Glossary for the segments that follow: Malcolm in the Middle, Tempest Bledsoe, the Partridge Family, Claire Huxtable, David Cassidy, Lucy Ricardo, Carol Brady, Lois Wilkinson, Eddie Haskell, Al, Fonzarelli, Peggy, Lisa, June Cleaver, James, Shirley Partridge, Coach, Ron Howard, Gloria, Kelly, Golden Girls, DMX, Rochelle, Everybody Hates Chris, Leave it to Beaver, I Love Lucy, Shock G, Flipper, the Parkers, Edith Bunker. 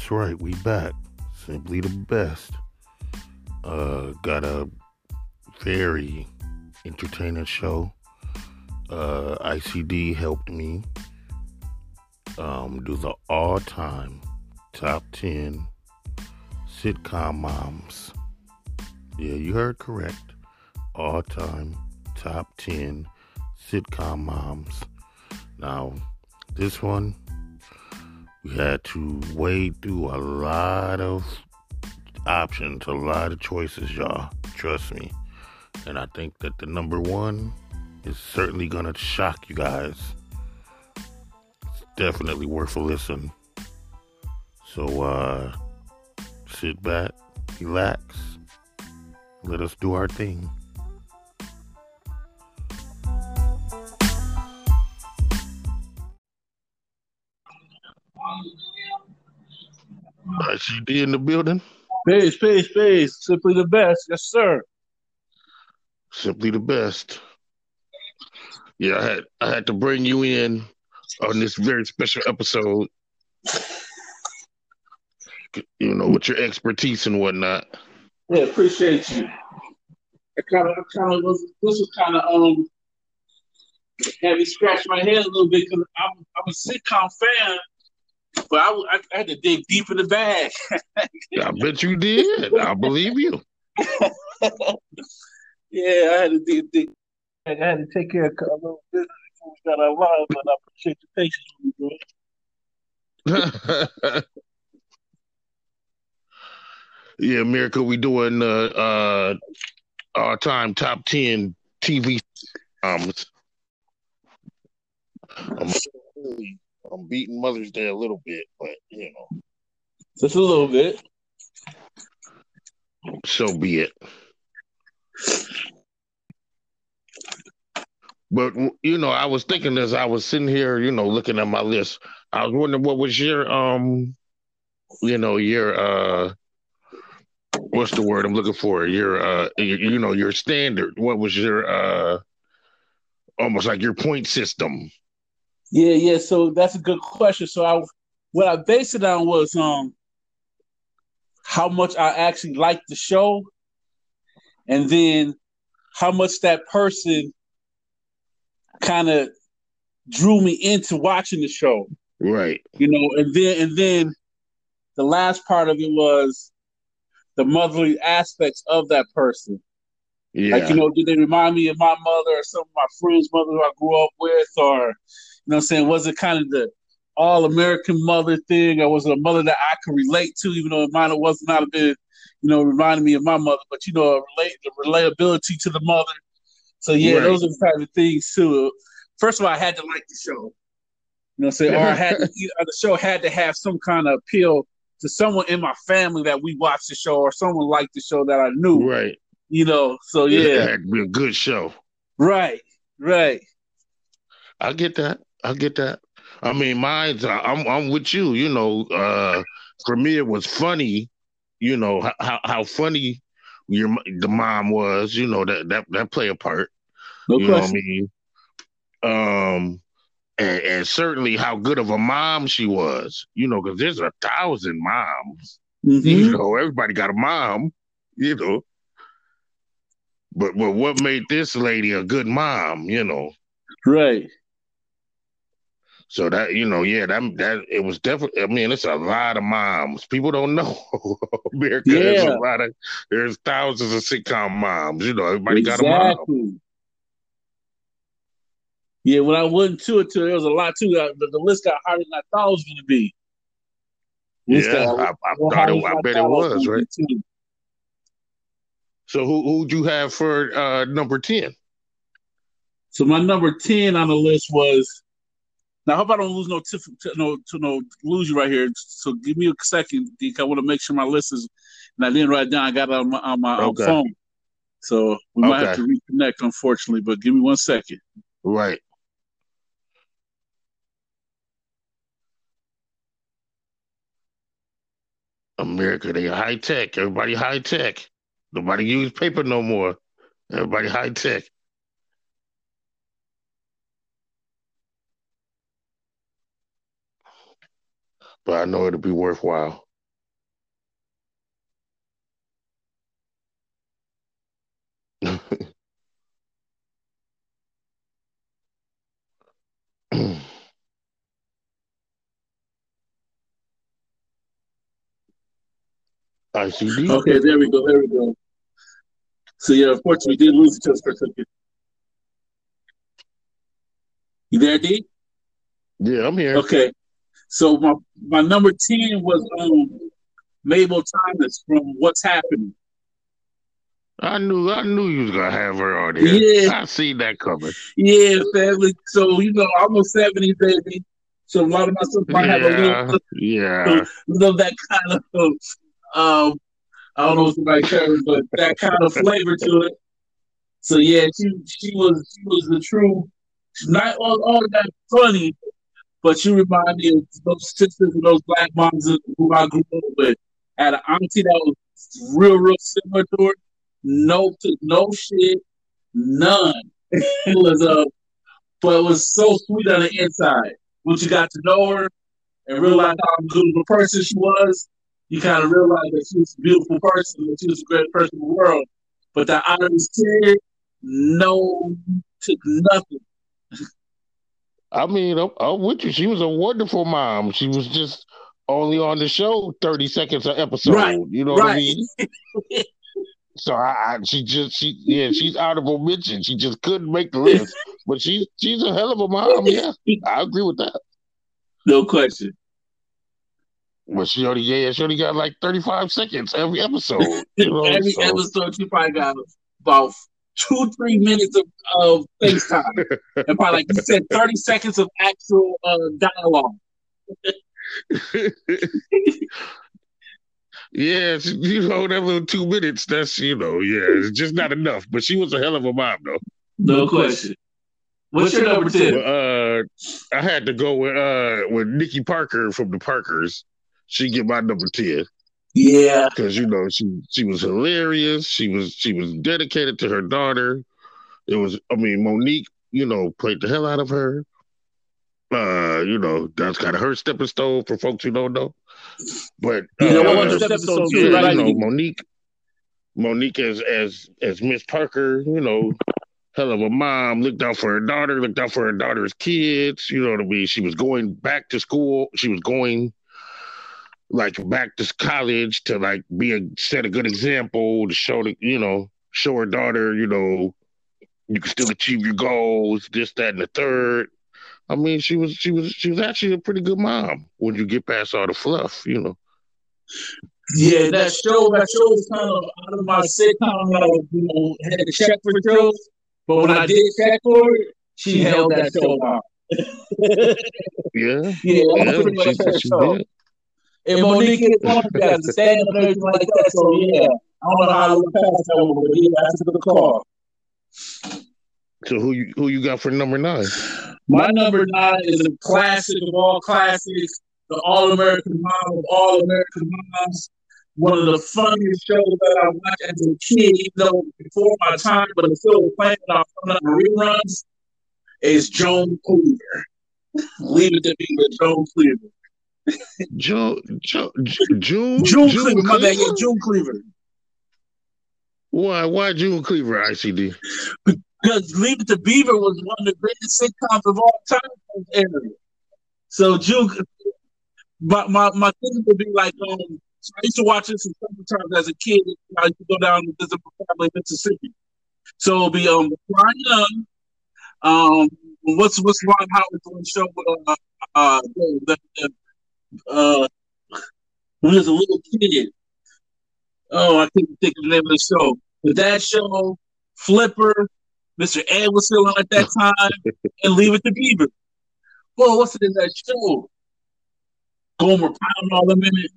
That's right, we back. Simply the best. Got a very entertaining show. ICD helped me do the all-time top 10 sitcom moms. Yeah, you heard correct. All-time top 10 sitcom moms. Now, this one, we had to wade through a lot of options, a lot of choices, y'all. Trust me. And I think that the number one is certainly going to shock you guys. It's definitely worth a listen. So, sit back, relax, let us do our thing. ICD in the building. Peace. Simply the best. Yes, sir. Simply the best. Yeah, I had to bring you in on this very special episode. You know, with your expertise and whatnot. Yeah, appreciate you. This was kind of had me scratch my head a little bit because I'm a sitcom fan. But I had to dig deep in the bag. I bet you did. I believe you. Yeah, I had to dig deep. I had to take care of a little business before we got online, but I appreciate your patience with me, bro. Yeah, America, we doing our time top 10 TV. I'm beating Mother's Day a little bit, but, you know. Just a little bit. So be it. But, you know, I was thinking as I was sitting here, you know, looking at my list, I was wondering what was your what's the word I'm looking for? Your standard. What was your, almost like your point system? Yeah. So that's a good question. So what I based it on was how much I actually liked the show, and then how much that person kind of drew me into watching the show. Right. You know, and then the last part of it was the motherly aspects of that person. Yeah. Like, you know, did they remind me of my mother or some of my friends' mother who I grew up with, or... You know what I'm saying? Was it kind of the all-American mother thing, or was it a mother that I could relate to, even though mine was not a bit, you know, reminding me of my mother, but, you know, the relatability to the mother. So, yeah, right. Those are the type of things, too. First of all, I had to like the show. You know what I'm saying? Or the show had to have some kind of appeal to someone in my family that we watched the show, or someone liked the show that I knew. Right. You know, so, yeah. It had to be a good show. Right. I get that. I mean, mine's. I'm with you. You know, for me it was funny. You know how funny the mom was. You know that play a part. No you question. Know what I mean? And certainly how good of a mom she was. You know, because there's 1,000 moms. Mm-hmm. You know, everybody got a mom. You know, but what made this lady a good mom? You know, right. So that, you know, yeah, that it was definitely, I mean, it's a lot of moms. People don't know. America, yeah. There's thousands of sitcom moms. You know, everybody got a mom. Yeah, when I went to it, there was a lot, too. The list got harder than I thought it was going to be. I bet it was, right? So who'd you have for number 10? So my number 10 on the list was... Now, I hope I don't lose lose you right here. So give me a second, Deke. I want to make sure my list is, and I didn't write it down. I got it on my phone. So we might have to reconnect, unfortunately, but give me 1 second. Right. America, they high tech. Everybody high tech. Nobody use paper no more. Everybody high tech. But I know it'll be worthwhile. ICD. Okay, there we go. There we go. So, yeah, of course, we did lose each other for a second. You there, D? Yeah, I'm here. Okay. So my number 10 was Mabel Thomas from What's Happening. I knew you was gonna have her on here. Yeah, I see that coming. Yeah, family. So almost 70, baby. So a lot of my stuff might have a little, love that kind of, I don't know if somebody cares, but that kind of flavor to it. So yeah, she was the true. Not all that funny, but she reminded me of those sisters and those black moms who I grew up with. I had an auntie that was real similar to her. No, took no shit, none. It was but it was so sweet on the inside. Once you got to know her and realized how good of a person she was, you kind of realized that she was a beautiful person, that she was a great person in the world. But the honest kid, no, took nothing. I mean, I'm with you. She was a wonderful mom. She was just only on the show 30 seconds an episode. Right, you know what I mean? So she's honorable mention. She just couldn't make the list, but she's a hell of a mom. Yeah, I agree with that. No question. Well, she only got like 35 seconds every episode. You know? Every episode, she probably got about 2-3 minutes of FaceTime, and probably like you said, 30 seconds of actual dialogue. Yeah, that little 2 minutes, that's, it's just not enough. But she was a hell of a mom, though. No question. What's your number 10? Well, I had to go with Nikki Parker from The Parkers. She get my number 10. Yeah. Because, she was hilarious. She was dedicated to her daughter. It was, Monique, played the hell out of her. That's kind of her stepping stone for folks who don't know. But Monique as Miss Parker, hell of a mom, looked out for her daughter, looked out for her daughter's kids. You know what I mean? She was going back to school. She was going back to college to set a good example to show her daughter, you can still achieve your goals. This, that, and the third. I mean, she was actually a pretty good mom when you get past all the fluff, Yeah, that show was kind of out of my sitcom. I had to check for shows, but when I did check for it, she held that show out. She did. And Monique is one of them, stand up and everything like that. So yeah, I don't know how I look past that one, but yeah, that's the call. So who you got for number 9? My number 9 is a classic of all classics, the all-American mom of all American moms. One of the funniest shows that I watched as a kid, even though before my time, but it's still playing on reruns, is June Cleaver. Leave it to Beaver, June Cleaver. June Cleaver. My bad, yeah, June Cleaver. Why June Cleaver, ICD? Because Leave It to Beaver was one of the greatest sitcoms of all time in the area. So June, my thing would be so I used to watch this in summertime as a kid. I used to go down and visit my family in Mississippi. So it'll be Brian Young. What's Ron Howard's one show with when he was a little kid? Oh, I couldn't think of the name of the show. But that show, Flipper. Mr. Ed was still on at that time, and Leave It to Beaver. Well, what's it in that show? Gomer Pound all the minute.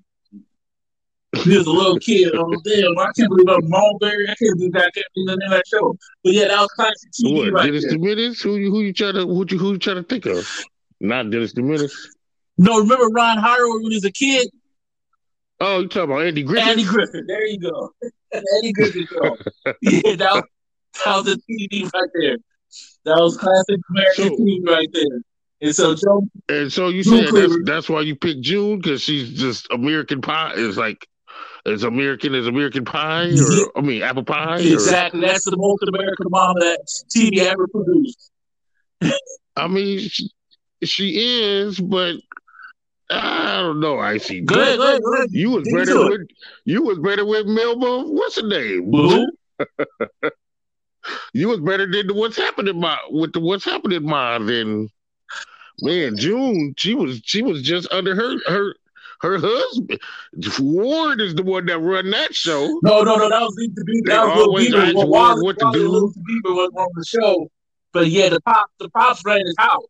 He was a little kid. Oh, damn, I can't believe I'm Mulberry. I can't believe I can't be in that show. But yeah, that was classic TV right there. Dennis the Menace? Who you trying to think of? Not Dennis the Menace. No, remember Ron Howard when he was a kid? Oh, you're talking about Andy Griffith? Andy Griffith. There you go. Andy Griffith show. Yeah, that was... That was a TV right there. That was classic American TV right there. And so Joe. And so you said that's why you picked June, because she's just American pie. Is like as American as American pie, or apple pie. Exactly. Or, that's the most American mom that TV ever produced. I mean, she is, but I don't know, ICD. Good. You was better with Melba. What's her name? Boo. You was better than the What's Happening Ma. Then, man, June, she was just under her husband. Ward is the one that run that show. No, that was Leave it to Beaver. That was always Beaver. Asked Ward what to do. Leave it to Beaver was on the show, but yeah, the pops ran his house.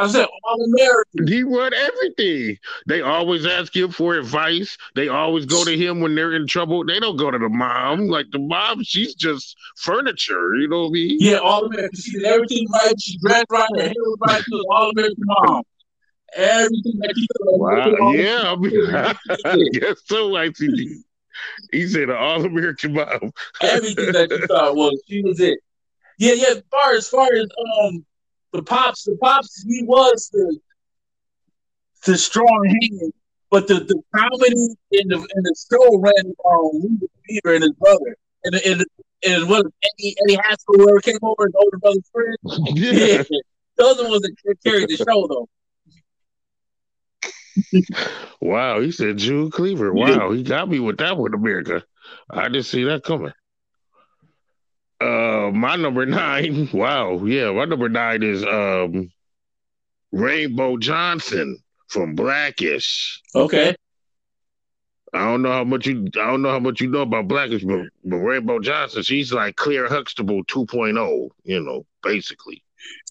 I said, all American. He run everything. They always ask him for advice. They always go to him when they're in trouble. They don't go to the mom. Like, the mom, she's just furniture. You know what I mean? Yeah, all American. She did everything right. She dressed right. Her hair was right. She was all American mom. Everything that she did. Wow. Yeah, I mean, I guess so, ICD. He said, an all American mom. Everything that you thought was, she was it. Yeah. As far as The pops, he was the strong hand, but the comedy in the show ran Leave it to Beaver and his brother, and what Eddie Haskell, whoever came over, his older brother's friend. Yeah, those are the ones that carried the show though. Wow, he said June Cleaver. Wow, he got me with that one, America. I didn't see that coming. My number 9. Wow, yeah, my number 9 is Rainbow Johnson from Blackish. Okay. I don't know how much you know about Blackish, but Rainbow Johnson, she's like Claire Huxtable 2.0, you know, basically.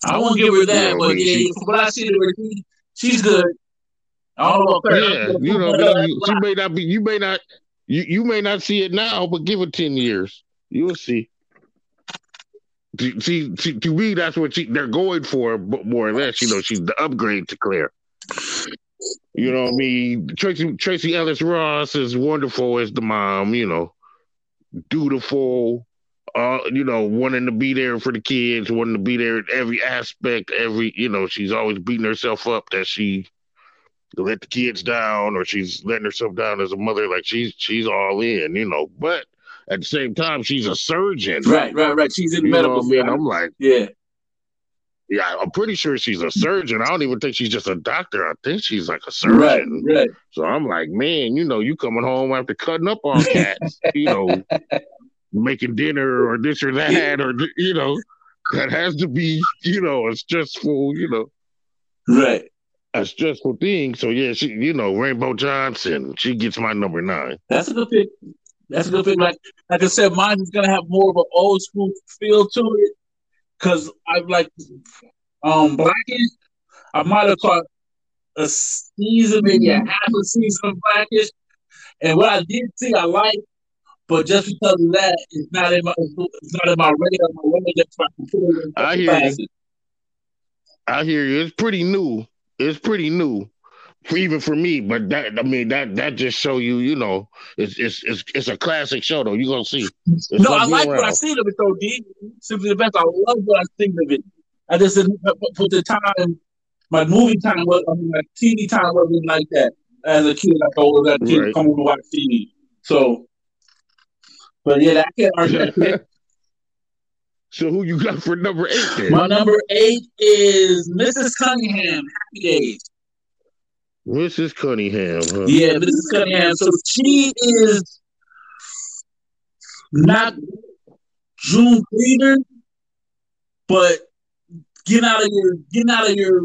I won't give her that, but I mean, yeah, from what I see her, she's good. I don't know. Yeah, you know, you may not see it now, but give it 10 years, you'll see. See, to me, that's what they're going for, but more or less, you know, she's the upgrade to Claire. You know what I mean? Tracy Ellis Ross is wonderful as the mom, you know, dutiful, you know, wanting to be there for the kids, wanting to be there in every aspect, you know, she's always beating herself up that she let the kids down, or she's letting herself down as a mother, like she's all in, you know, but at the same time, she's a surgeon. Right. She's in medical field. I'm like, yeah. I'm pretty sure she's a surgeon. I don't even think she's just a doctor. I think she's like a surgeon. Right. So I'm like, man, you know, you coming home after cutting up all cats, you know, making dinner or this or that, or you know, that has to be, you know, a stressful, you know, right, a stressful thing. So yeah, she, you know, Rainbow Johnson, she gets my number 9. That's a good pick. That's a good thing. Like I said, mine is gonna have more of an old school feel to it, because I like Blackish. I might have caught a season, maybe a half a season of Blackish, and what I did see, I liked, but just because of that, it's not in my radar. I hear you. It's pretty new. Even for me, but that just show you, you know, it's a classic show though. You're gonna see. I like what I seen of it though, D. Simply the best. I love what I think of it. I just didn't put the time. My movie time was, I mean, my TV time wasn't like that as a kid. I told that kid right. Come to watch TV. So, but yeah, I can't argue that. So who you got for number 8? Then? My number 8 is Mrs. Cunningham. Happy Days. Mrs. Cunningham, huh? Yeah, Mrs. Cunningham. So she is not June Cleaver, but getting out of your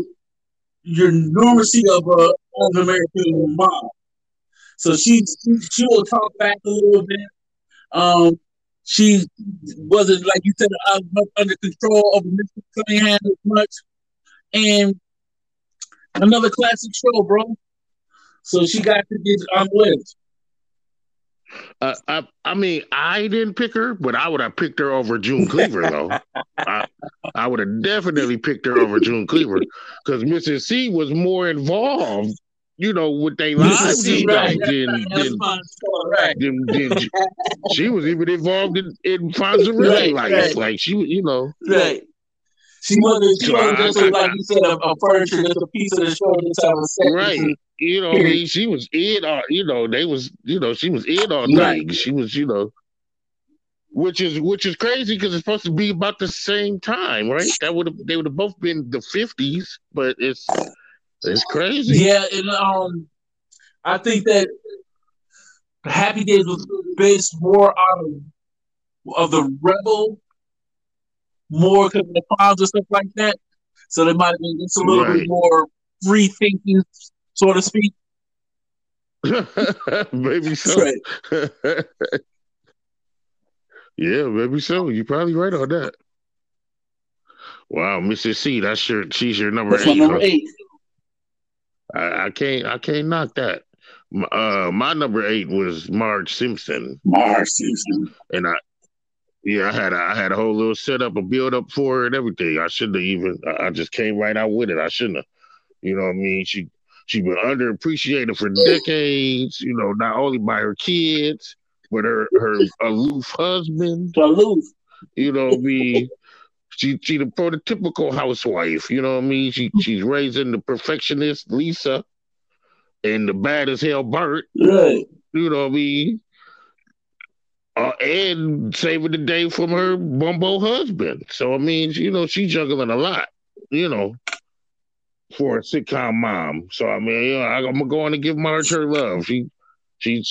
normalcy of a of American mom. So she will talk back a little bit. She wasn't, like you said, under control of Mrs. Cunningham as much, and another classic show, bro. So she got to get on the list. I mean, I didn't pick her, but I would have picked her over June Cleaver, though. I would have definitely picked her over June Cleaver, because Mrs. C was more involved, you know, with their lives. She was even involved in Fonzarelli life. Right. Like, she, you know. Right. She wasn't just like you said, a furniture, just a piece of the show. Right. You know, I mean, she was in all, you know, she was in all night. Right. She was, you know, which is crazy because it's supposed to be about the same time, right? They would have both been the 50s, but it's It's crazy. Yeah, and I think that Happy Days was based more on of the rebel, more because of the clowns and stuff like that. So they might have been just a little bit more free thinking, so to speak. Maybe so. Right. Yeah, maybe so. You're probably right on that. Wow, Mr. C, that's your she's your number that's eight. My number eight. I can't knock that. My number eight was Marge Simpson. Marge Simpson. And I had a whole little setup, a build up for her and everything. I shouldn't have even. I just came right out with it. I shouldn't have. You know what I mean? She's been underappreciated for decades. You know, not only by her kids, but her aloof husband. Aloof. You know what I mean? She's the prototypical housewife. You know what I mean? She's raising the perfectionist Lisa and the bad as hell Bart. Right. You know what I mean? And saving the day from her bumbo husband. So, I mean, you know, she's juggling a lot, you know, for a sitcom mom. So, I mean, you know, I'm going to give Marge her love. She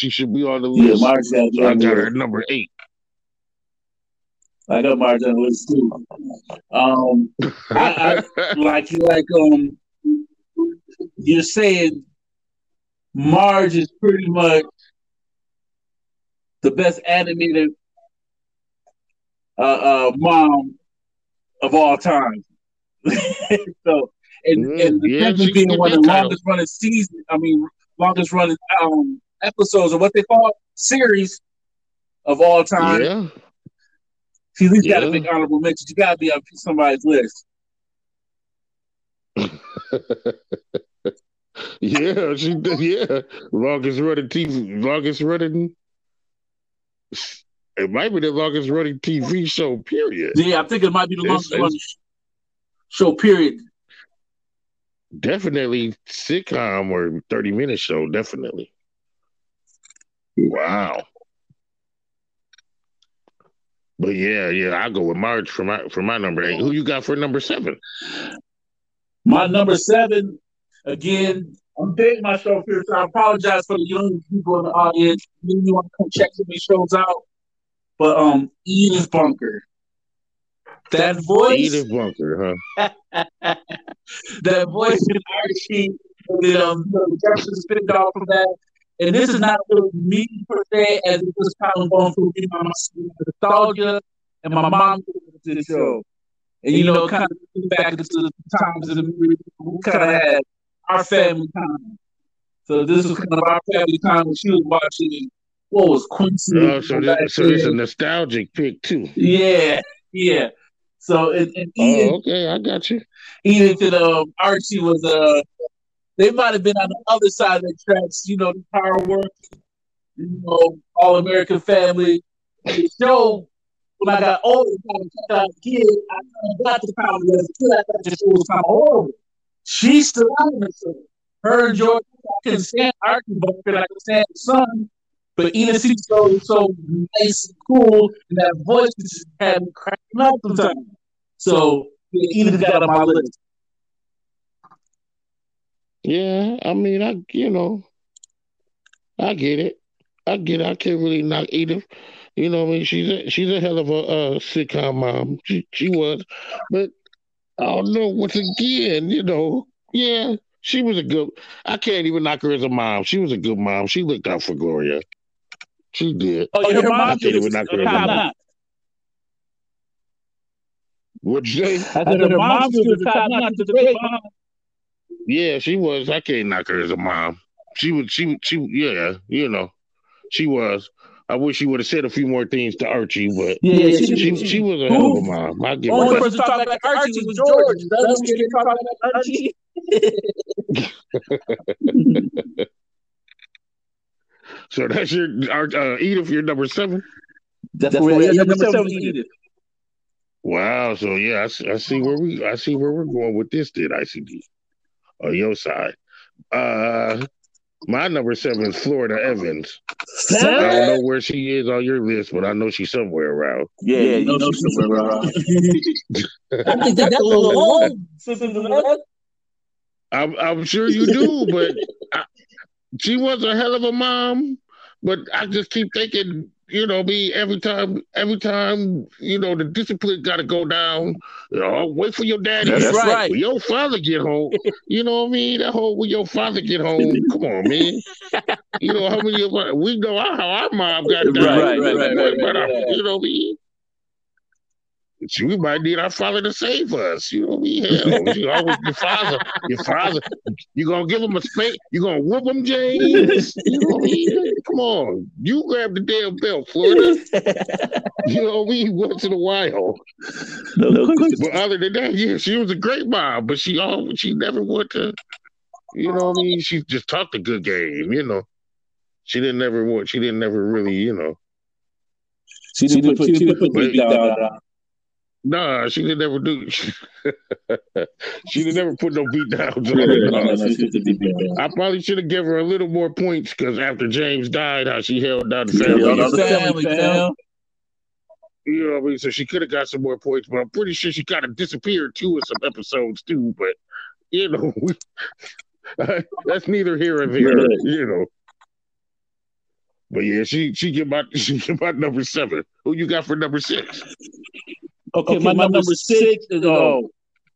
should be on the list. Marge so I got her number eight. I know Marge on the list, too. I like you're saying Marge is pretty much the best animated mom of all time. So, and yeah, being one of the longest running seasons, I mean, longest running episodes, or what they call series of all time. Yeah. She at least got a big honorable mention. She got to be on somebody's list. Yeah, she did. Yeah, longest running. It might be the longest running TV show, period. Yeah, I think it might be the longest running show, period. Definitely sitcom or 30-minute show, definitely. Wow. But yeah, I'll go with Marge for my number eight. Who you got for number seven? My number seven, again, I'm big my show here, so I apologize for the young people in the audience. Maybe you want to come check some of these shows out. But Edith Bunker. That voice. Edith Bunker, huh? That voice in Archie. Jefferson's spinning off from that. And this is not really me per se, as it was kind of going through me, my nostalgia, and my mom to the show. And, you know, kind of back into the times of the movie, we kind of had our family time. So this was kind of our family time when she was watching what was Quincy. Oh, so it's a nostalgic pick too. Yeah. So and Edith, okay, I got you. Edith and Archie was they might have been on the other side of the tracks, you know, the power work, you know, All American Family. The show when I got older, when I was a kid, I got the power work. I thought the show was kind of horrible. She's still on the show. Her and George, I couldn't stand Archie Bunker like I stand the son, but Edith C. show was so nice and cool, and that voice just had me cracking up sometimes. So Edith got on my list. Yeah, I mean, I get it. I can't really knock Edith. You know what I mean? She's a hell of a sitcom mom. She was, but I don't know. Once again, you know, yeah, she was a good. I can't even knock her as a mom. She was a good mom. She looked out for Gloria. She did. Oh, your mom I can't even knock her as a mom. What'd you say? I said her mom was a top-notch mom. Yeah, she was. I can't knock her as a mom. She was. Yeah, you know, she was. I wish she would have said a few more things to Archie, but yeah, she was a hell of a mom. I give her that. Only person talking like Archie was George. That's who talking like Archie. So that's your Edith. Your number seven. That's number seven. Edith. Wow. So yeah, I see where we're going with this. Did ICD on your side? My number seven is Florida Evans. Seven? I don't know where she is on your list, but I know she's somewhere around. Yeah, you know she's somewhere around. I think that's a little old. I'm sure you do, but she was a hell of a mom. But I just keep thinking, you know, me every time, you know, the discipline got to go down. You know, wait for your daddy. That's right. When your father get home. You know what I mean? That whole when your father get home. Come on, man. You know how many of us, we know how our mom got down. Right. You know what I mean? We might need our father to save us. You know what I mean? Hell, you always your father. You gonna give him a spank? You gonna whoop him, James? You know what I mean? Come on, you grab the damn belt, Florida. You know what I mean? Once in a while. But other than that, yeah, she was a great mom. But she never went to. You know what I mean? She just talked a good game. You know, she didn't really. You know, she didn't put Nah, she didn't ever put no beat down. I probably should have given her a little more points because after James died, how she held down the family. You know what I mean? So she could have got some more points, but I'm pretty sure she kind of disappeared too in some episodes too. But, you know, that's neither here nor there, you know. But yeah, she get my number 7. Who you got for number 6? Okay, my number 6 is Love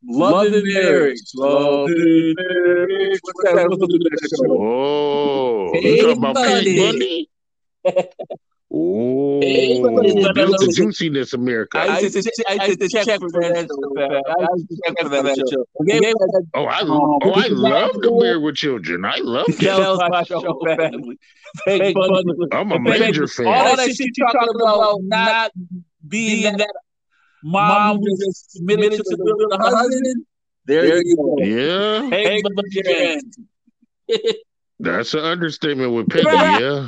and Marriage. Love and Marriage. What's that? Look at that show. Oh, you talking about Peg Bundy? Oh, the juiciness, America. I used to check for that show. I love The Married with Children. I love that. Peg Bundy. I'm a major fan. All that shit you talking about not being that. Mom was submitted to the husband. There you go. Yeah. Peg. That's an understatement with Peggy, yeah.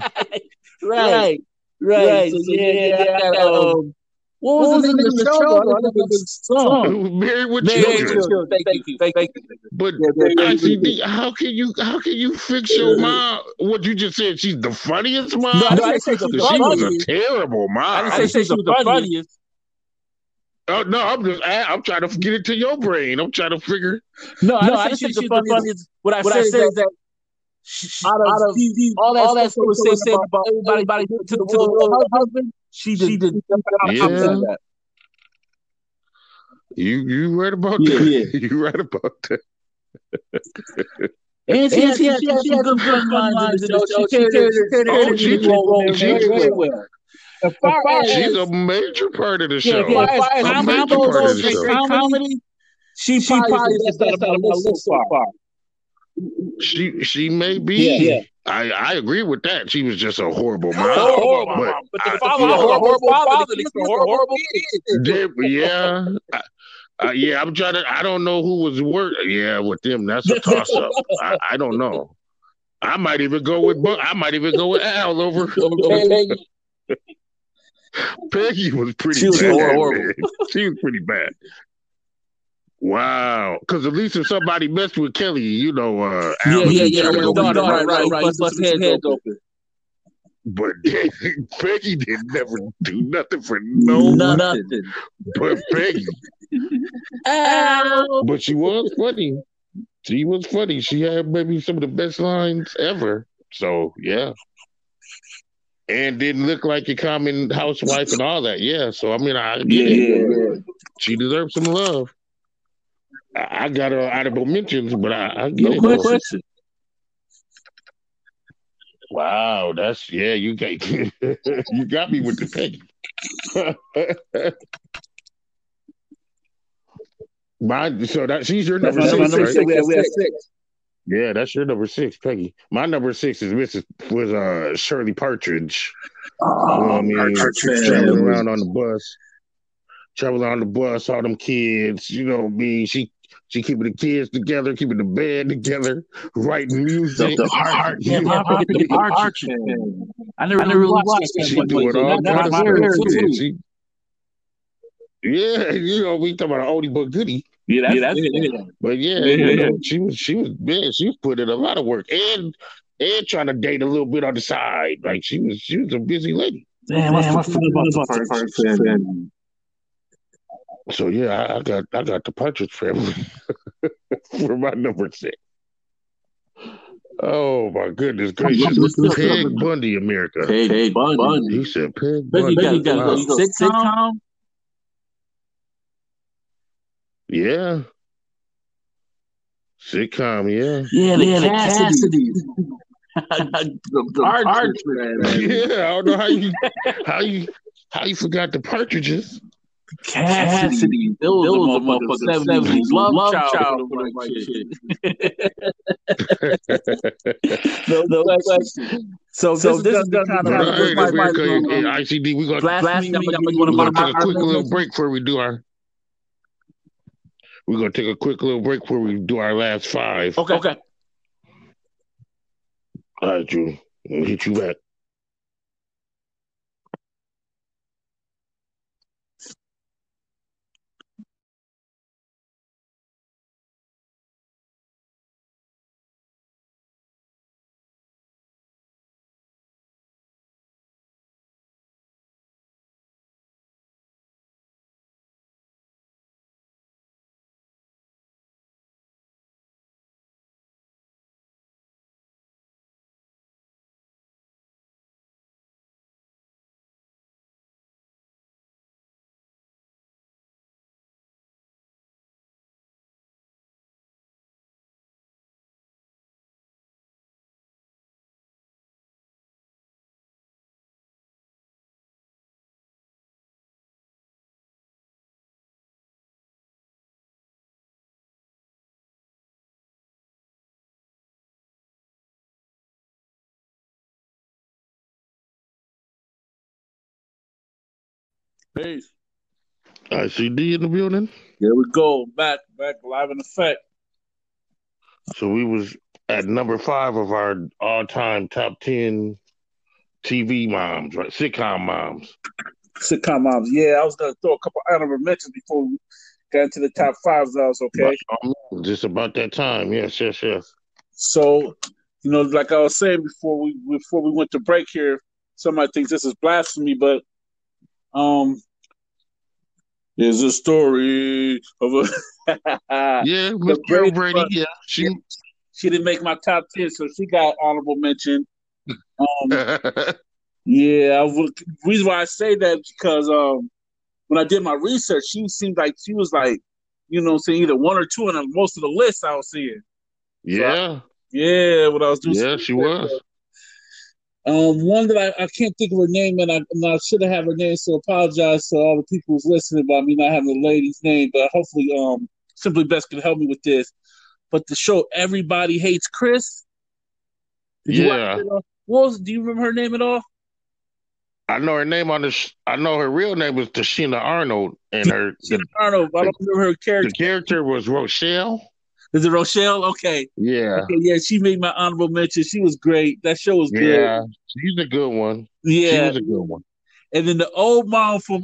Right. So, yeah. What was the name of the show? I don't know the song. Married with Children. Thank you. But ICD, how can you fix your mom? What you just said? She's the funniest mom. No, I didn't say she was a terrible mom. I didn't say she was the funniest. Oh no! I'm trying to get it to your brain. I'm trying to figure. No, I didn't say she's the funniest. What I said is that out of TV, all that stuff was said about everybody to the husband. She did. Yeah. You right about that. Yeah. You right about that. And she had good lines in the show. She carried her well. She's a major part of the show. Yeah, a major part of the show. Comedy, she probably is not a little so far. She may be. Yeah. I agree with that. She was just a horrible mom. But the father was a horrible father. Horrible kid. Yeah. Yeah, I'm trying to. I don't know who was worse. Yeah, with them, that's a toss up. I don't know. I might even go with Al over. Peggy was pretty bad. She was pretty bad. Wow. Because at least if somebody messed with Kelly, you know, Right. Bust his head open. But Peggy did never do nothing for nothing. But Peggy. But she was funny. She had maybe some of the best lines ever. So yeah. And didn't look like a common housewife and all that. Yeah. So, I mean, I get it. She deserves some love. I got her honorable mentions, but I get it. No question. Wow. That's, yeah, you got me with the Peggy. She's your number 6. We have six. Yeah, that's your number 6, Peggy. My number 6 is was Shirley Partridge. Partridge traveling around on the bus. All them kids, you know me. She keeping the kids together, keeping the band together, writing music. Archie. I never really watched that. She do it all kind of stuff. Yeah, you know, we talking about an oldie but goodie. Yeah, that's it. But you know, she was putting in a lot of work and trying to date a little bit on the side. Like she was a busy lady. Damn, I forgot about the Partridge family. So yeah, I got the Partridge family for my number 6. Oh my goodness gracious! Peg Bundy, America. Peg Bundy. He said Peg Bundy. You got wow. Sitcom. Yeah. Sitcom. Yeah. Yeah. The Cassidy. The Partridge. Yeah. I don't know how you forgot the Partridges. Cassidy, those motherfuckers, 70s love child, like shit. So this is the kind of ICD. We're gonna take a quick little break before we do our. We're gonna take a quick little break before we do our last five. Okay. All right, June. We'll hit you back. Peace. ICD in the building. Here we go. Back live in effect. So we was at number 5 of our all-time top 10 TV moms, right? Sitcom moms. Yeah, I was gonna throw a couple honorable mentions before we got into the top 5s. That was okay. Just about that time. Yes. So, you know, like I was saying before we went to break here, somebody thinks this is blasphemy, but there's a story of a Carol Brady. Yeah, she didn't make my top 10, so she got honorable mention. Reason why I say that is because when I did my research, she seemed like she was like, you know, saying either one or two, and most of the list I was seeing. Yeah, so when I was doing, she was. One that I can't think of her name, and I should have had her name, so apologize to all the people who's listening about me not having the lady's name, but hopefully Simply Best can help me with this. But the show Everybody Hates Chris? Do you remember her name at all? I know her name I know her real name was Tashina Arnold. I don't remember her character. The character was Rochelle. Is it Rochelle? Okay. Yeah. Okay, yeah, she made my honorable mention. She was great. That show was good. Yeah, she's a good one. Yeah. She was a good one. And then the old mom from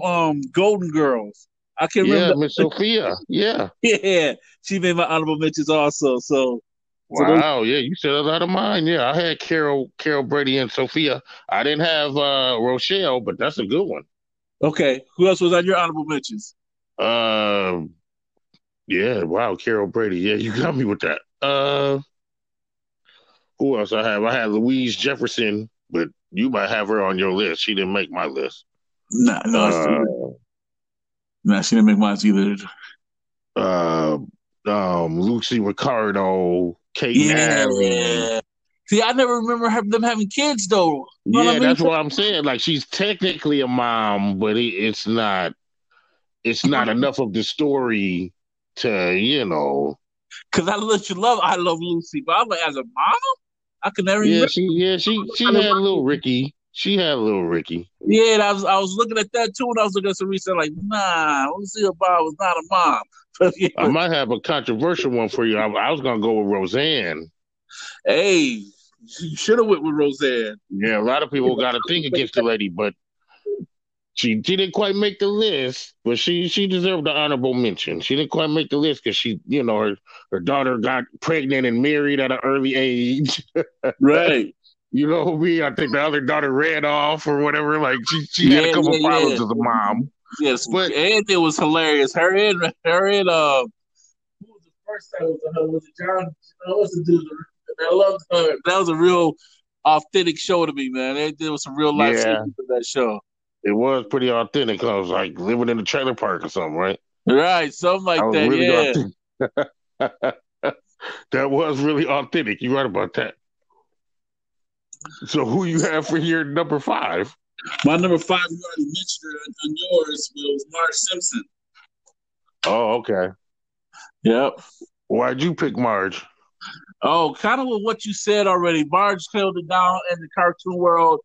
Golden Girls. I can't remember. Miss Sophia. Yeah. Yeah. She made my honorable mentions also. So. Wow. So you said a lot of mine. Yeah, I had Carol Brady and Sophia. I didn't have Rochelle, but that's a good one. Okay. Who else was on your honorable mentions? Yeah, wow, Carol Brady. Yeah, you got me with that. Who else I have? I had Louise Jefferson, but you might have her on your list. She didn't make my list. No, she didn't make mine either. Lucy Ricardo, Kate Nash. See, I never remember them having kids, though. That's what I'm saying. Like, she's technically a mom, but it's not. It's not enough of the story to, you know, because I love Lucy, but I'm like, as a mom, I could never. She had a little Ricky. Yeah, and I was looking at that too, and I was looking at some research, like, nah, Lucy Bob was not a mom. But, yeah. I might have a controversial one for you. I was gonna go with Roseanne. Hey, you should have went with Roseanne. Yeah, a lot of people got a thing against the lady, but she didn't quite make the list, but she deserved the honorable mention. She didn't quite make the list because she, you know, her daughter got pregnant and married at an early age. Right. You know what I mean? I think the other daughter ran off or whatever. Like, she had a couple problems as a mom. Yes, but and it was hilarious. Her and who was the first time? Was it John? What's the dude? I loved her. That was a real authentic show to me, man. There was some real life stuff in that show. It was pretty authentic. I was like living in a trailer park or something, right? Right, something like that. Really that was really authentic. You're right about that. So who you have for your number five? My number five, you already mentioned it on yours, was Marge Simpson. Oh, okay. Yep. Why'd you pick Marge? Oh, kind of with what you said already. Marge held it down in the cartoon world,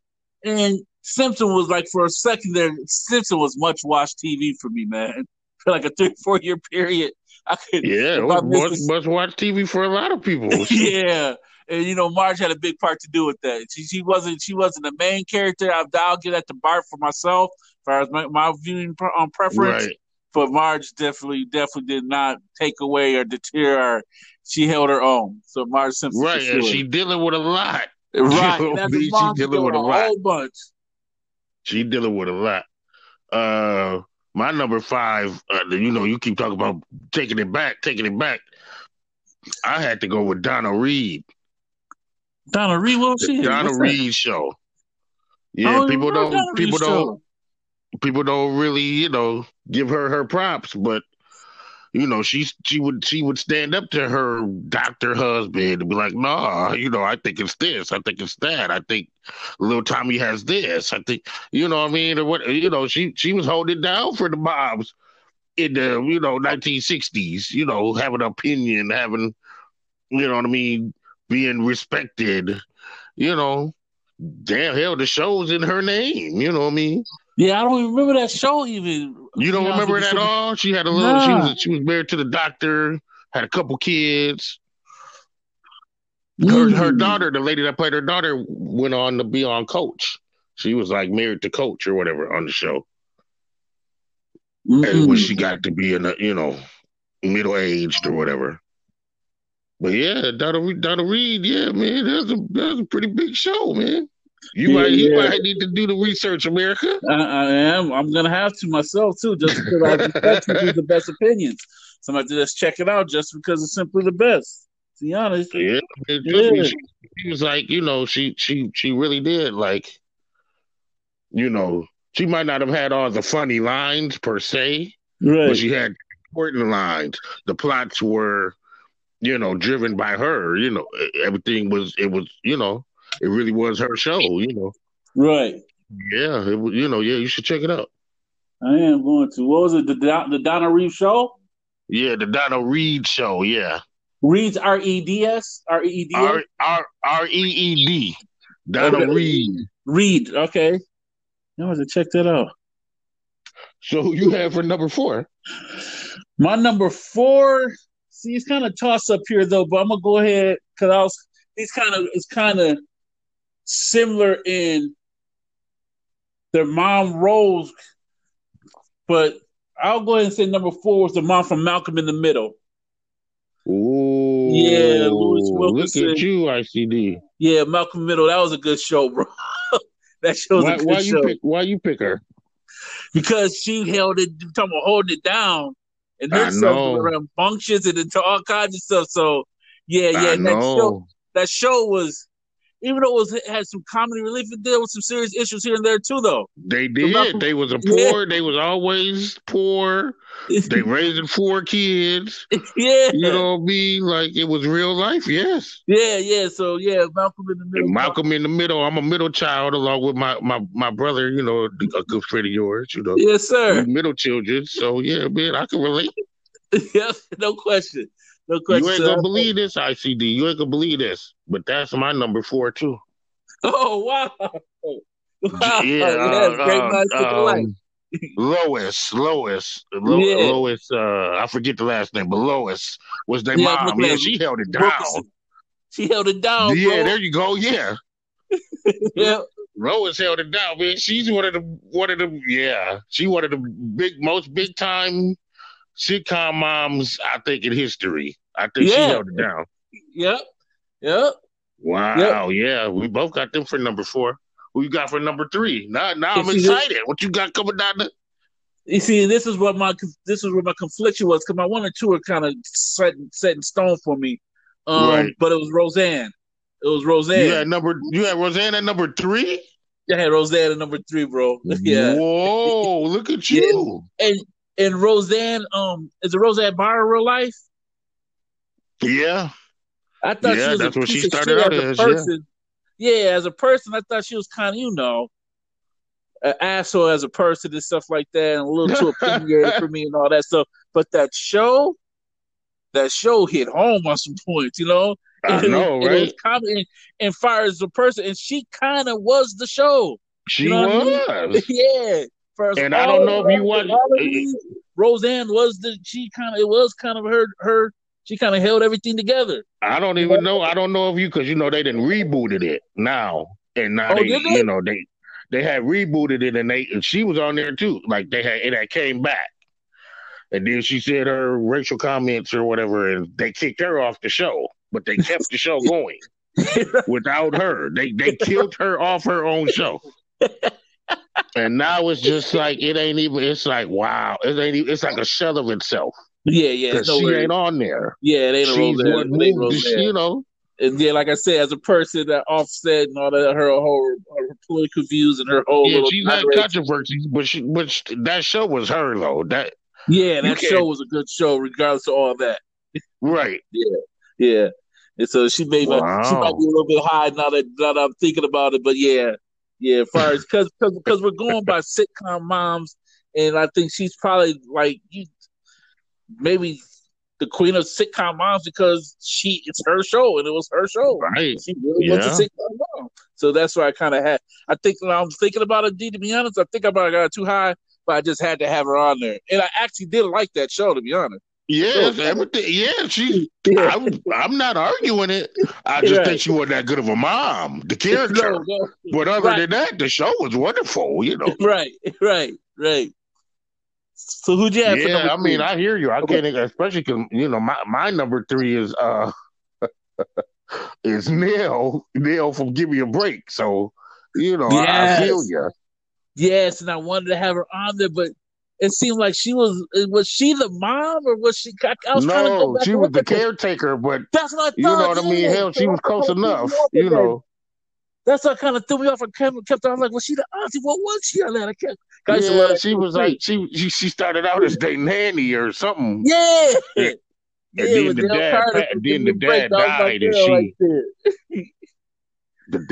and Simpson was like, for a second there, Simpson was much watched TV for me, man. For like a 3-4 year period. It was much watched TV for a lot of people. Yeah. And, you know, Marge had a big part to do with that. She wasn't the main character. I'll get at the Bart for myself, as far as my viewing on preference. Right. But Marge definitely did not take away or deter. She held her own. So Marge Simpson. Right, and she dealing with a lot. Right. She dealing with a lot. My number five, you know, you keep talking about taking it back. I had to go with Donna Reed. Donna Reed, what was she? Donna Reed Show. Yeah, people don't really, you know, give her props, but you know, she would stand up to her doctor husband and be like, "Nah, you know, I think it's this, I think it's that, I think little Tommy has this, I think, you know what I mean?" Or what, you know, she was holding down for the mobs in the, you know, 1960s, you know, having an opinion, having, you know what I mean, being respected, you know. Damn, hell, the show's in her name, you know what I mean? Yeah, I don't even remember that show even. You don't remember it at all? She had a little. Nah. She was married to the doctor, had a couple kids. Her daughter, the lady that played her daughter, went on to be on Coach. She was like married to Coach or whatever on the show. Mm-hmm. And when she got to be in the, you know, middle-aged or whatever. But yeah, Donna Reed, yeah, man, that's a pretty big show, man. You might need to do the research, America. I am. I'm going to have to myself, too, just because I expect to do the best opinions. So I'm going to just check it out just because it's simply the best, to be honest. Yeah. Yeah. She was like, you know, she really did, like, you know, she might not have had all the funny lines, per se, right, but she had important lines. The plots were, you know, driven by her, you know. Everything was, you know. It really was her show, you know. Right. Yeah, you should check it out. I am going to. What was it, the Donna Reed Show? Yeah, the Donna Reed Show, yeah. Reed's R-E-D-S? R-E-E-D? R-E-E-D. Donna Reed, okay. I'm going to check that out. So you have for number four. My number four, see, it's kind of toss up here, though, but I'm going to go ahead, because it's kind of similar in their mom roles, but I'll go ahead and say number four was the mom from Malcolm in the Middle. Ooh, yeah, Lois Wilkinson. Look at you, ICD. Yeah, Malcolm in the Middle. That was a good show, bro. that show was a good show. Why you pick her? Because she held it. You're talking about holding it down, and her stuff was rambunctious and all kinds of stuff. So yeah, that show was. Even though it had some comedy relief, it did with some serious issues here and there too, though. They did. They was always poor. They raising four kids. Yeah. You know what I mean? Like, it was real life, yes. Yeah. So, yeah, Malcolm in the Middle. I'm a middle child along with my brother, you know, a good friend of yours, you know. Yes, sir. Middle children. So, yeah, man, I can relate. Yeah, no question. You ain't gonna believe this, ICD. You ain't gonna believe this, but that's my number four too. Oh wow! Yeah, Lois. I forget the last name, but Lois was their mom. Yeah, she held it down. Wilkinson. She held it down. Yeah, bro. There you go. Yeah. Yeah. Lois held it down, man. She's one of the. Yeah, she one of the most big time sitcom moms, I think, in history. I think she held it down. Yep. Wow, yeah. We both got them for number four. Who you got for number three? Now I'm excited. What you got coming down the... You see, this is where my confliction was, because my one and two are kind of set in stone for me. Right. But it was Roseanne. It was Roseanne. You had Roseanne at number 3? Yeah, I had Roseanne at number 3, bro. Yeah. Whoa, look at you. Yeah. And Roseanne, is it Roseanne Barr in real life? Yeah. I thought she was a piece of shit as a person. Yeah, as a person, I thought she was kind of, an asshole as a person and stuff like that, and a little too opinionated for me and all that stuff. But that show hit home on some points, I know, right? It was common and fire as a person, and she kind of was the show. She was. Yeah. And I don't know if you watched Roseanne was kind of her. She kind of held everything together. I don't even know. I don't know if you, because they didn't rebooted it now, and now they had rebooted it, and she was on there too. Like it had came back, and then she said her racial comments or whatever, and they kicked her off the show, but they kept the show going without her. They killed her off her own show. And now it's just like it's like a shell of itself. Yeah. Because she ain't on there. Yeah, they don't roll there. And yeah, like I said, as a person that Offset and all that, her whole political views and her whole she had controversies, but that show was her though. That show was a good show regardless of all that. Right. Yeah. And so she she might be a little bit high now that I'm thinking about it, but yeah. Because we're going by sitcom moms, and I think she's probably like maybe the queen of sitcom moms because it's her show and it was her show. Right. She really was a sitcom mom. So that's why I kind of had, I think when I'm thinking about it, D, to be honest, I think I might have got too high, but I just had to have her on there. And I actually did like that show, to be honest. Yeah, everything. Yeah, I'm not arguing it. I just think she wasn't that good of a mom, the character. No. But other than that, the show was wonderful, Right. So who'd you have for number 3? I hear you. I can't, especially because, my number 3 is is Neil from Give Me a Break. So, I feel you. Yes, and I wanted to have her on there, but it seemed like she was she the mom or was she? No, she was the caretaker, but that's what I thought. You know what I mean? Hell, she was close enough, That's what kind of threw me off. I was like, was she the auntie? What was she on that? She was like, she started out as their nanny or something. Yeah. The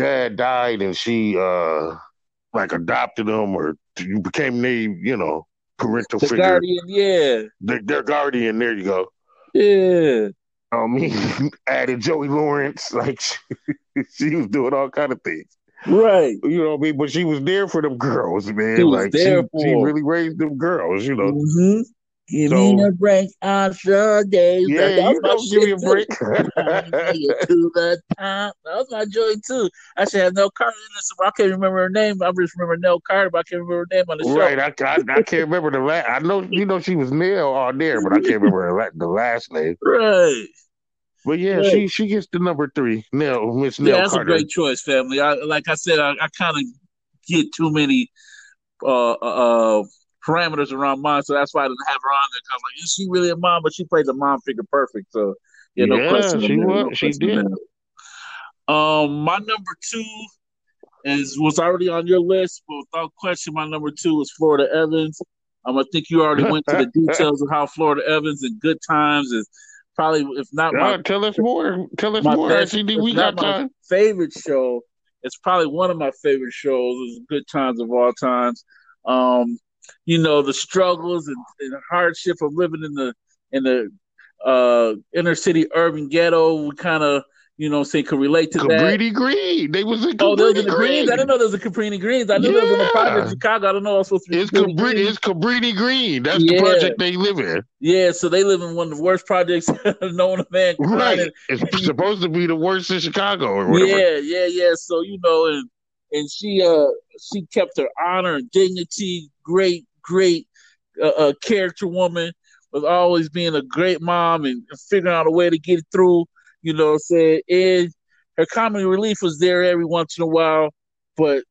dad died and she adopted him or you became named, parental figure. Guardian, their guardian. There you go. Yeah. He added Joey Lawrence. Like she was doing all kind of things, right? You know what I mean? But she was there for them girls, man. She really raised them girls, Mm-hmm. Give me a break on Sundays. Yeah, give me a break. To the top. That was my joy too. I should have Nell Carter in this. I can't remember her name. I just remember Nell Carter, but I can't remember her name on the show. Right, I can't remember the last. I know she was Nell on there, but I can't remember the last name. Right. But she gets the number 3. Nell, Miss Nell Carter. Yeah, that's a great choice, family. Like I said, I kind of get too many. Parameters around mom, so that's why I didn't have her on there. Cause like, is she really a mom? But she played the mom figure perfect. So no question. She was. She did. My number 2 was already on your list, but without question, my number 2 was Florida Evans. I think you already went to the details of how Florida Evans and Good Times is probably, if not, tell us more. ICD, we got time. Favorite show. It's probably one of my favorite shows. It's Good Times of all times. The struggles and hardship of living in the inner city urban ghetto. We kind of, could relate to that. Cabrini Green. They was in Cabrini Green. I didn't know there was a Cabrini Green. I knew there was a project in Chicago. I don't know I was supposed to be. It's Cabrini Green. That's the project they live in. Yeah, so they live in one of the worst projects known to man. Right. It's supposed to be the worst in Chicago or whatever. Yeah. So, and she kept her honor and dignity. Great character woman, with always being a great mom and figuring out a way to get it through. And her comedy relief was there every once in a while, but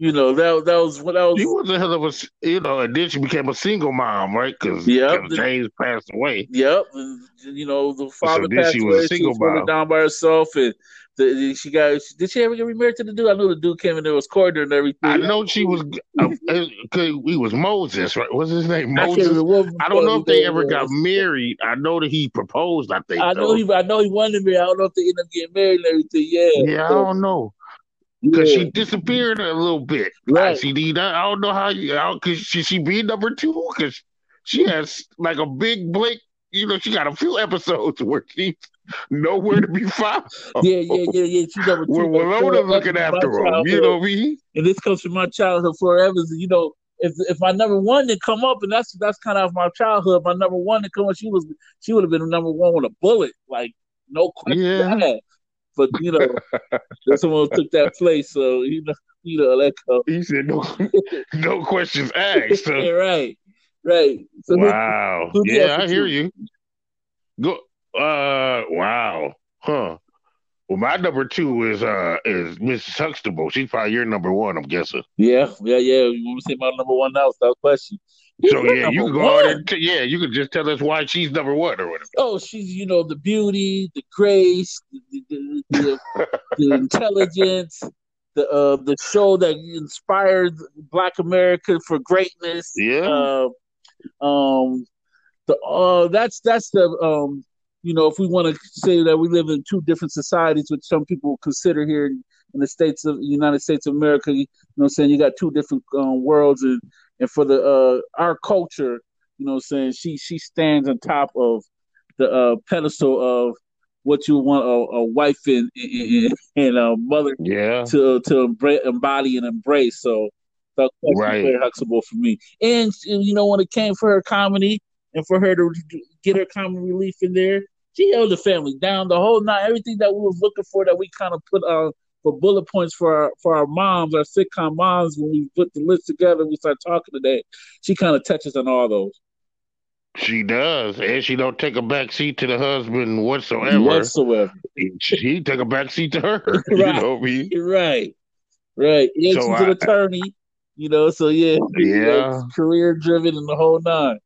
You know, that was what I was. She was a hell of a, you know, and then she became a single mom, right? Because James passed away. Yep. You know, the father passed away. She was living down by herself, and she got. Did she ever get remarried to the dude? I knew the dude came in there was courting her and everything. I know she was. He was Moses, right? What's his name? Moses. I don't know if they ever got married. I know that he proposed. I think. I know he wanted to marry. I don't know if they ended up getting married and everything. Yeah. Yeah, so, I don't know. Because she disappeared a little bit. Right. ICD, I don't know how you... Because she being number two? Because she has like a big blink. You know, she got a few episodes where she's nowhere to be found. Yeah. She's number two. We're Winona looking after her. You know what I mean? And this comes from my childhood, Florida Evans. You know, if my number one didn't come up, and that's kind of my childhood, my number one didn't come up, she would have been number one with a bullet. Like, no question. Yeah. But you know, someone took that place, so you know that. He said, "No questions asked." So. Yeah, right. So wow. I hear you. Go. Wow. Huh. Well, my number two is Mrs. Huxtable. She's probably your number one, I'm guessing. Yeah. You want to say my number one now? Without question. So you can go on and you can just tell us why she's number one or whatever. Oh, she's the beauty, the grace, the intelligence, the show that inspired Black America for greatness. Yeah. That's the if we want to say that we live in two different societies, which some people consider here in the states of United States of America, you got two different worlds. And for the our culture, she stands on top of the pedestal of what you want a wife and a mother to embody and embrace. So that's very Huxtable for me. And when it came for her comedy and for her to get her comedy relief in there, she held the family down the whole night. Everything that we was looking for that we kind of put on. For bullet points for our moms, our sitcom moms, when we put the list together and we start talking today, she kind of touches on all those. She does, and she don't take a back seat to the husband whatsoever. She took a back seat to her. Right. You know what I mean? Right. And so she's an attorney, so career driven and the whole nine.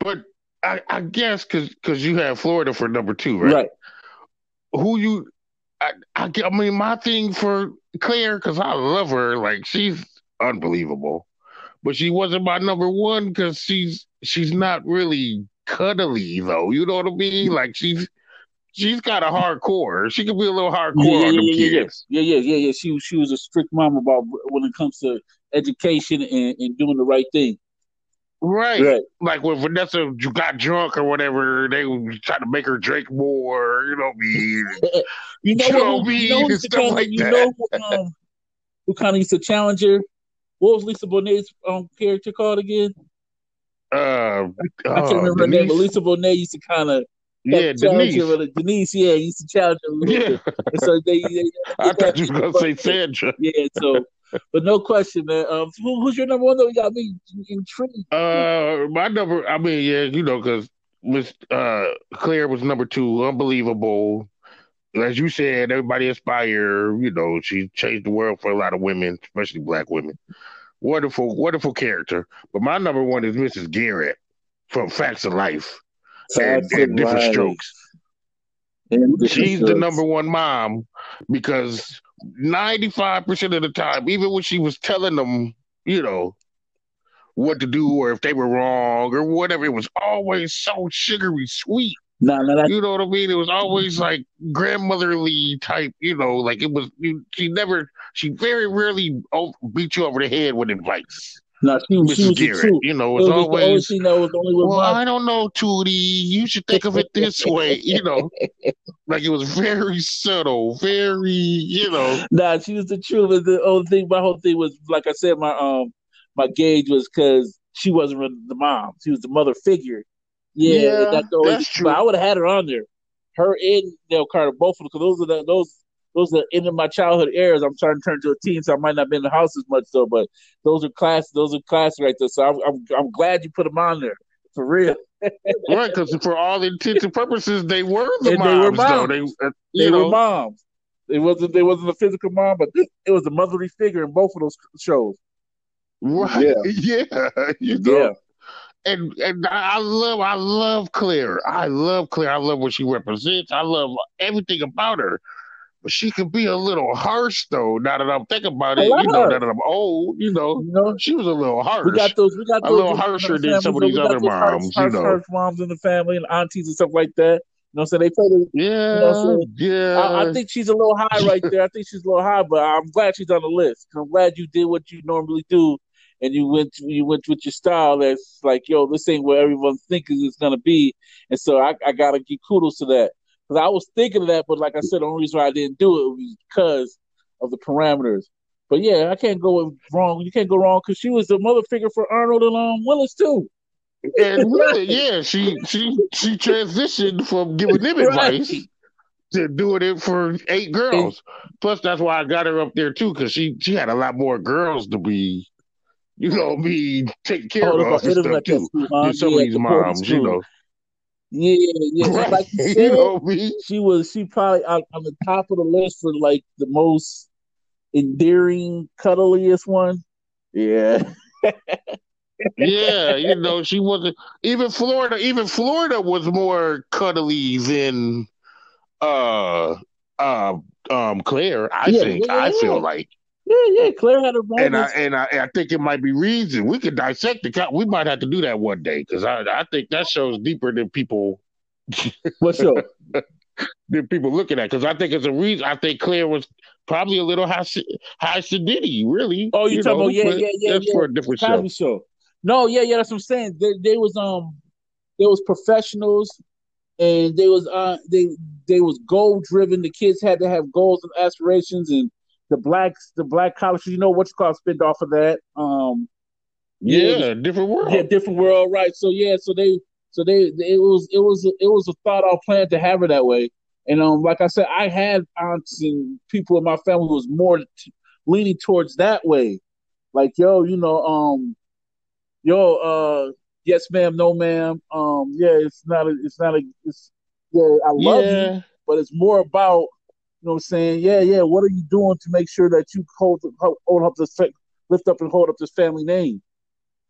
But I guess because you have Florida for number two, right? Right. My thing for Claire, because I love her, like she's unbelievable, but she wasn't my number one because she's not really cuddly though. You know what I mean? Like she's kind of hardcore. She can be a little hardcore on them kids. Yeah. She was a strict mom about when it comes to education and doing the right thing. Right. Like when Vanessa got drunk or whatever, they were trying to make her drink more. You know what I mean? Who kind of used to challenge her? What was Lisa Bonet's character called again? I can't remember her name, but Lisa Bonet used to kind of challenge her. Denise, used to challenge her a little bit. And so they I thought you were going to say Sandra. Yeah, so. But no question, man. Who's your number one? Though you got me intrigued. My number. I mean, because Miss Claire was number two. Unbelievable, as you said. Everybody inspired. She changed the world for a lot of women, especially Black women. Wonderful, wonderful character. But my number one is Mrs. Garrett from Facts of Life and Different Strokes. She's the number one mom because 95% of the time, even when she was telling them, what to do or if they were wrong or whatever, it was always so sugary sweet. You know what I mean? It was always like grandmotherly type, like it was, she very rarely beat you over the head with advice. No, she was Garrett, it's always. I don't know, Tootie. You should think of it this way, like it was very subtle, very, she was the truth. The only thing, my whole thing was, like I said, my gauge was because she wasn't really the mom; she was the mother figure. That's true. But I would have had her on there, her and Dale Carter, both of them, because those are end of my childhood eras. I'm trying to turn to a teen, so I might not be in the house as much though. But those are class right there. So I'm glad you put them on there for real. Right, because for all intents and purposes, they were the moms. They were moms. It wasn't a physical mom, but it was a motherly figure in both of those shows. Right? Yeah. You know. Yeah. And I love Claire. I love Claire. I love what she represents. I love everything about her. But she can be a little harsh, though. Now that I'm thinking about it, now that I'm old, you know, she was a little harsh. We got those, a little harsher than some of these other moms, harsh moms in the family and aunties and stuff like that. You know what I'm saying? I think she's a little high right there. I think she's a little high, but I'm glad she's on the list. I'm glad you did what you normally do, and you went with your style. That's like, yo, this ain't what everyone thinks it's gonna be, and so I gotta give kudos to that. Because I was thinking of that, but like I said, the only reason why I didn't do it was because of the parameters. But yeah, I can't go wrong. You can't go wrong because she was the mother figure for Arnold and Willis too. And really, yeah, she transitioned from giving them advice to doing it for 8 girls. Plus, that's why I got her up there too, because she had a lot more girls to be, taking care of and stuff like too. Some of these moms, too. Yeah. Right. Like you said, she probably on the top of the list for like the most endearing, cuddliest one. Yeah. Yeah, she wasn't even Florida was more cuddly than Claire, I think. Yeah. I feel like. Yeah, Claire had her moments. And I think it might be reason. We could dissect the We might have to do that one day because I think that show's deeper than people. What show? Than people looking at, because I think it's a reason. I think Claire was probably a little high sedity, really. Oh, you're talking about yeah. That's for a different show. No, yeah, that's what I'm saying. They was there was professionals, and they was they was goal driven. The kids had to have goals and aspirations, and the black colleges, spin off of that. Different world. Yeah, different world, right? So yeah, it was a thought out plan to have her that way. And like I said, I had aunts and people in my family who was more leaning towards that way. Like yes ma'am, no ma'am. I love you, but it's more about. You know what I'm saying? Yeah. What are you doing to make sure that you lift up and hold up this family name?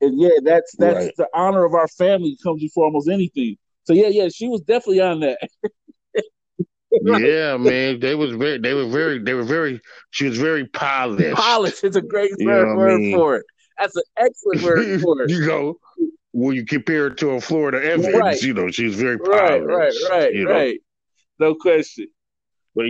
And yeah, that's right. The honor of our family comes before almost anything. So yeah, she was definitely on that. Yeah, man, she was very polished. Polished is a great word for it. That's an excellent word for it. When you compare it to a Florida Evans, right. She was very polished. Right. No question. But.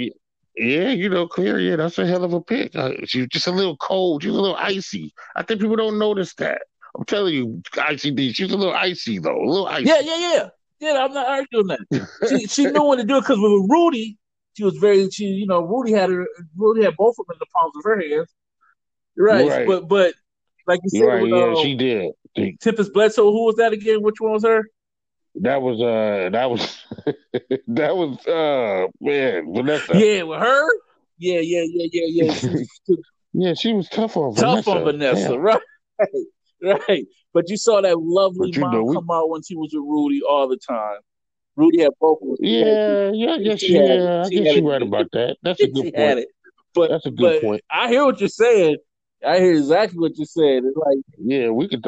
Yeah, Claire, that's a hell of a pick. She was just a little cold. She was a little icy. I think people don't notice that. I'm telling you, ICD, she was a little icy, though. A little icy. Yeah. Yeah, I'm not arguing that. She knew what to do, because with Rudy, she was Rudy had both of them in the palms of her hands. Right. But like you said, she did. Tempest Bledsoe, who was that again? Which one was her? That was Vanessa. Yeah, with her. Yeah. She was tough on Vanessa. Damn. Right. But you saw that lovely mom come out when she was with Rudy all the time. Rudy had both. Yeah. I guess you're right about that. That's a good point. That's a good point. I hear what you're saying. I hear exactly what you said. It's like, yeah, we could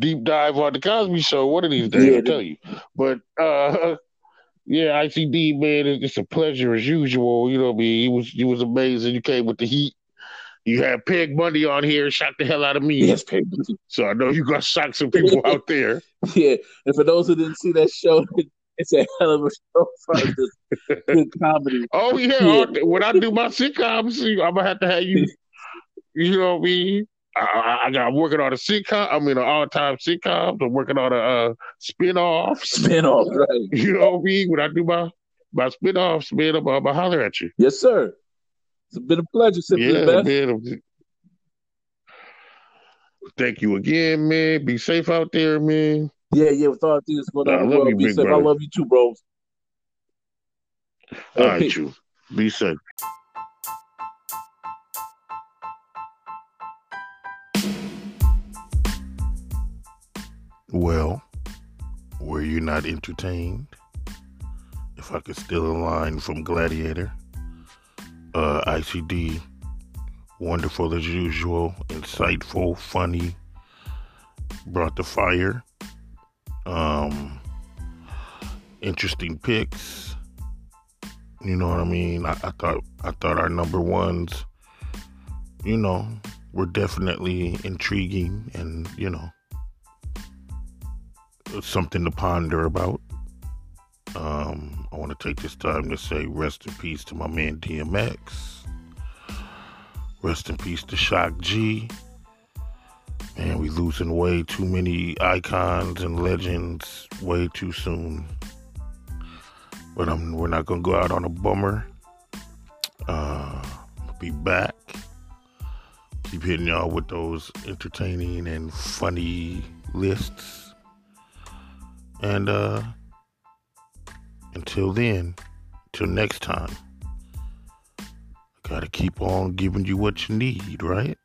deep dive on the Cosby Show one of these days. I'll tell you. But ICD, man, it's a pleasure as usual. You know what I mean? You was amazing. You came with the heat. You had Peg Bundy on here, shocked the hell out of me. Yes, Peg Bundy. So I know you gonna shock some people out there. Yeah, and for those who didn't see that show. It's a hell of a show for this good comedy. Oh, yeah. When I do my sitcoms, I'm going to have you. You know what I mean? I'm working on a sitcom. I mean, an all-time sitcom. I'm working on a spinoff. Spinoff, right. You know what I mean? When I do my spinoffs, man, I'm going to holler at you. Yes, sir. It's been a pleasure. Man. Thank you again, man. Be safe out there, man. Yeah, with all things going on. Be safe. Brother. I love you too, bros. All right, you. Be safe. Well, were you not entertained? If I could steal a line from Gladiator, ICD, wonderful as usual, insightful, funny, brought the fire, interesting picks, you know what I mean? I thought our number ones, you know, were definitely intriguing and, you know, something to ponder about. I want to take this time to say rest in peace to my man DMX. Rest in peace to Shock G. Man, we losing way too many icons and legends way too soon. But we're not going to go out on a bummer. I'll be back. Keep hitting y'all with those entertaining and funny lists. And, until then, till next time, I gotta keep on giving you what you need, right?